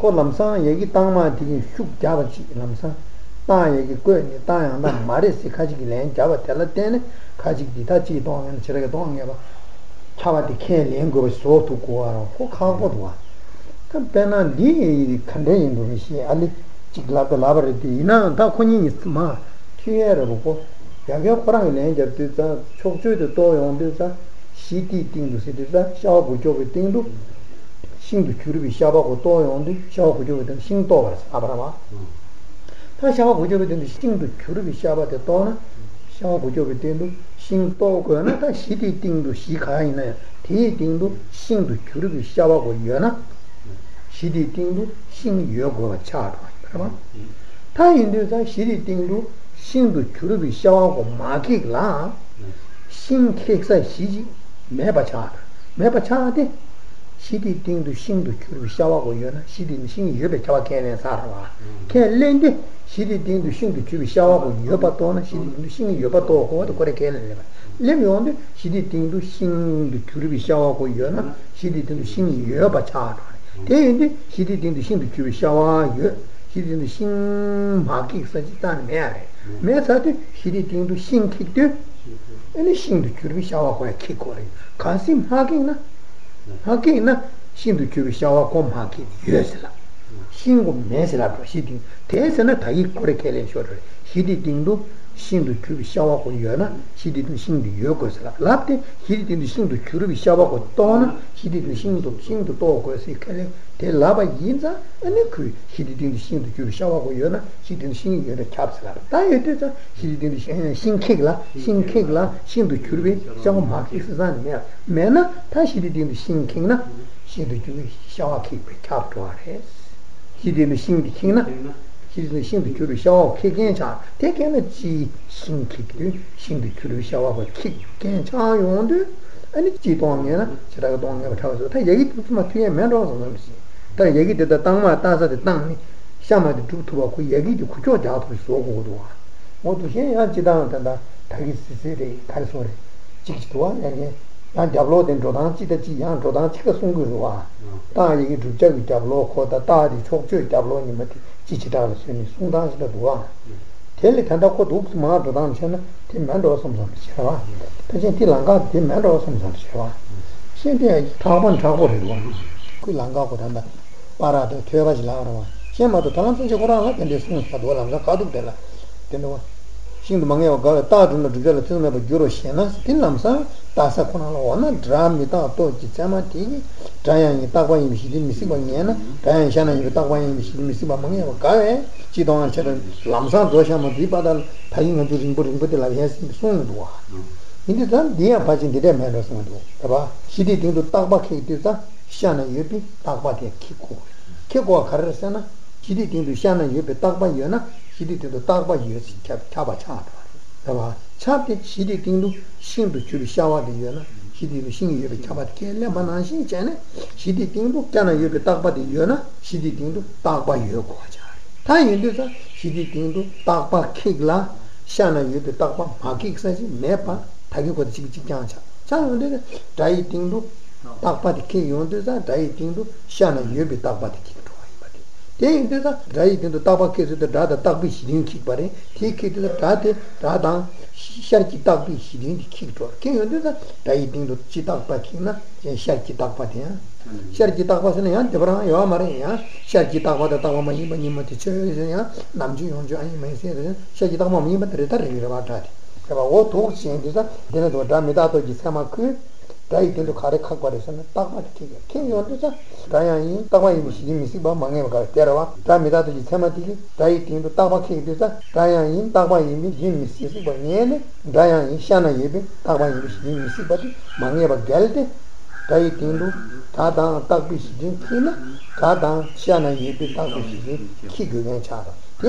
ko lamsa yegi tangma di shuk java chi lamsa ta yegi ko ni ta yang na mare si khaji gi len java tela ten khaji gi ta chi dong en chira dong ya ba chava di khe len go so tu ko aro ko kha ko do ta pena di khande yin do shi ali chigla da labar di ina ta khoni ni ma khye ro ko ya ge korang len ja de ta chok choi de do yong de ta shi di ding du si de ta xiao bu jo ge ding du 신도 규립이 샤바고 또요는데 샤바고 저거든 신도 가서 아바라마 다 샤바고 저거든 신도 규립이 샤바데 또는 샤바고 저거든 신도 거는 다 시디 띵도 시가이네 디 띵도 신도 규립이 샤바고 여나 시디 띵도 신 여고가 차로 그러면 다 인도사 시디 띵도 신도 규립이 샤바고 마기라 신 킥사 시지 매바차 매바차데 시디 띵도 신도 규르 샤와고 요나 시디 신이 예배 잡아 개는 사람아 개랜데 시디 띵도 신도 규르 샤와고 여바도나 시디 신이 여바도 고도 거래 개는 레미온데 시디 띵도 신도 규르 샤와고 요나 시디 띵도 신이 여바차 대인데 시디 띵도 신도 규르 샤와 여 시디 띵도 신 마기 사지단 매아래 매사데 시디 띵도 신킥데 아니 신도 규르 샤와고 키고래 관심 하긴나 하긴 나 신도 규비 샤와 곰 하긴 예슬라 신고 매슬라 시디 대세나 다이 꼬레 켈렌 쇼르 시디 띵도 신도 규비 샤와 고 여나 시디 신도 여고슬라 라데 시디 신도 규비 샤와 고 또나 시디 신도 또 고세 켈레 데 라바 인자 아니 그 시디 신도 규비 샤와 고 여나 시디 신이 여나 찹슬라 다이에다 시디 신케글라 신도 규비 샤와 마키스잔 메 메나 다 시디 신킹나 시디 규비 샤와 키 찹도아 해 시디 신디 킹나 시즌 신도 규르 샤워 킥겐차 대견지 신킥규 신도 규르 샤워가 킥겐차 용도 아니 지동이나 제가 동네가 타서 다 얘기 좀 뒤에 맨로서 그러지 다 얘기 되다 땅마 따서데 땅이 샤마도 두두고 그 얘기도 그저 잡을 수 없고도 모두 해야 지당한다 다기 시세데 탈소리 직지도와 얘기 난 잡로된 조단지데 지양 조단지가 송거와 다 얘기 두자기 잡로 거다 다리 촉주 잡로니 뭐 지치다는 순이 송당시도 도와 텔레 간다고 독스 마도 당시는 팀만도 섬섬 싫어와 대신 딜랑가 팀만도 섬섬 싫어와 신대에 타번 타고를 도와 그 랑가고 단다 바라도 퇴바지 나와와 제마도 당선제 고라가 근데 순서 도랑가 가도 되라 된다고 신도 망해와 가 따준도 주절 틀면 뭐 주로 신나 딜람사 다사코나로 원한 드라마다 또 지자마티 자양이 딱과이 미시디 미시방이나 자양샤나이 딱과이 미시디 미시방이야 가에 지동한 차는 람산 도샤마 비바달 타인은 두진 버린 버들 라이스 송도와 근데 단 니야 빠진 데에 매너스만도 봐 시디 등도 딱박히 되자 샤나 예비 딱박히 키고 키고가 가르잖아 시디 등도 샤나 예비 딱박이나 시디 등도 딱박이 예시 잡아차 봐 차피 시디 등도 신도 줄이 샤와디 연나 시디도 신이 옆에 잡아게 레바나 신잖아 시디 등도 잖아 옆에 딱바디 연나 시디 등도 딱바 여고 하자 다인도서 시디 등도 딱바 킥라 샤나 옆에 딱바 마킥사지 매파 타기고 지지장 자 근데 다이 등도 딱바디 킥 연도서 다이 등도 샤나 옆에 딱바디 킥 대인도서 다이 등도 딱바케서 다다 딱비 시딩 킥 바래 티킥도 다데 다당 시작이 딱비 시딩이 킥도 걔는데 다이빙도 지딱바킹나 제 시작이 딱바대야 시작이 딱바서는 야 저랑 요 말이야 시작이 딱바다 딱마니 마니마티 쳐야 남주 용주 아니 메세는 시작이 딱마니 마트레다를 이러다 제가 오토 신데서 내가 담에다도 지사마크 다이들도 가래카고 그래서는 딱바티 걔는데 다양이 딱바이 미시미 시바 망에 가 때라와 담에다도 지사마티 다이팅도 딱바케 돼서 다양이 딱바이 미시미 시바 얘네 다양이 샤나 예비 딱바이 미시미 시바티 망에 바 갈데 다이팅도 다다 딱비시 진키나 다다 샤나 예비 딱비시 키그네 차다